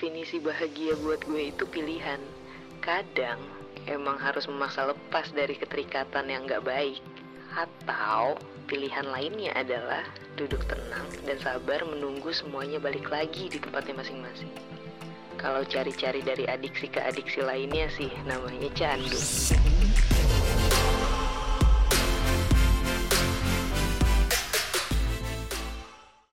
definisi bahagia buat gue itu pilihan. Kadang emang harus memaksa lepas dari keterikatan yang gak baik. Atau pilihan lainnya adalah duduk tenang dan sabar menunggu semuanya balik lagi di tempatnya masing-masing. Kalau cari-cari dari adiksi ke adiksi lainnya sih namanya candu.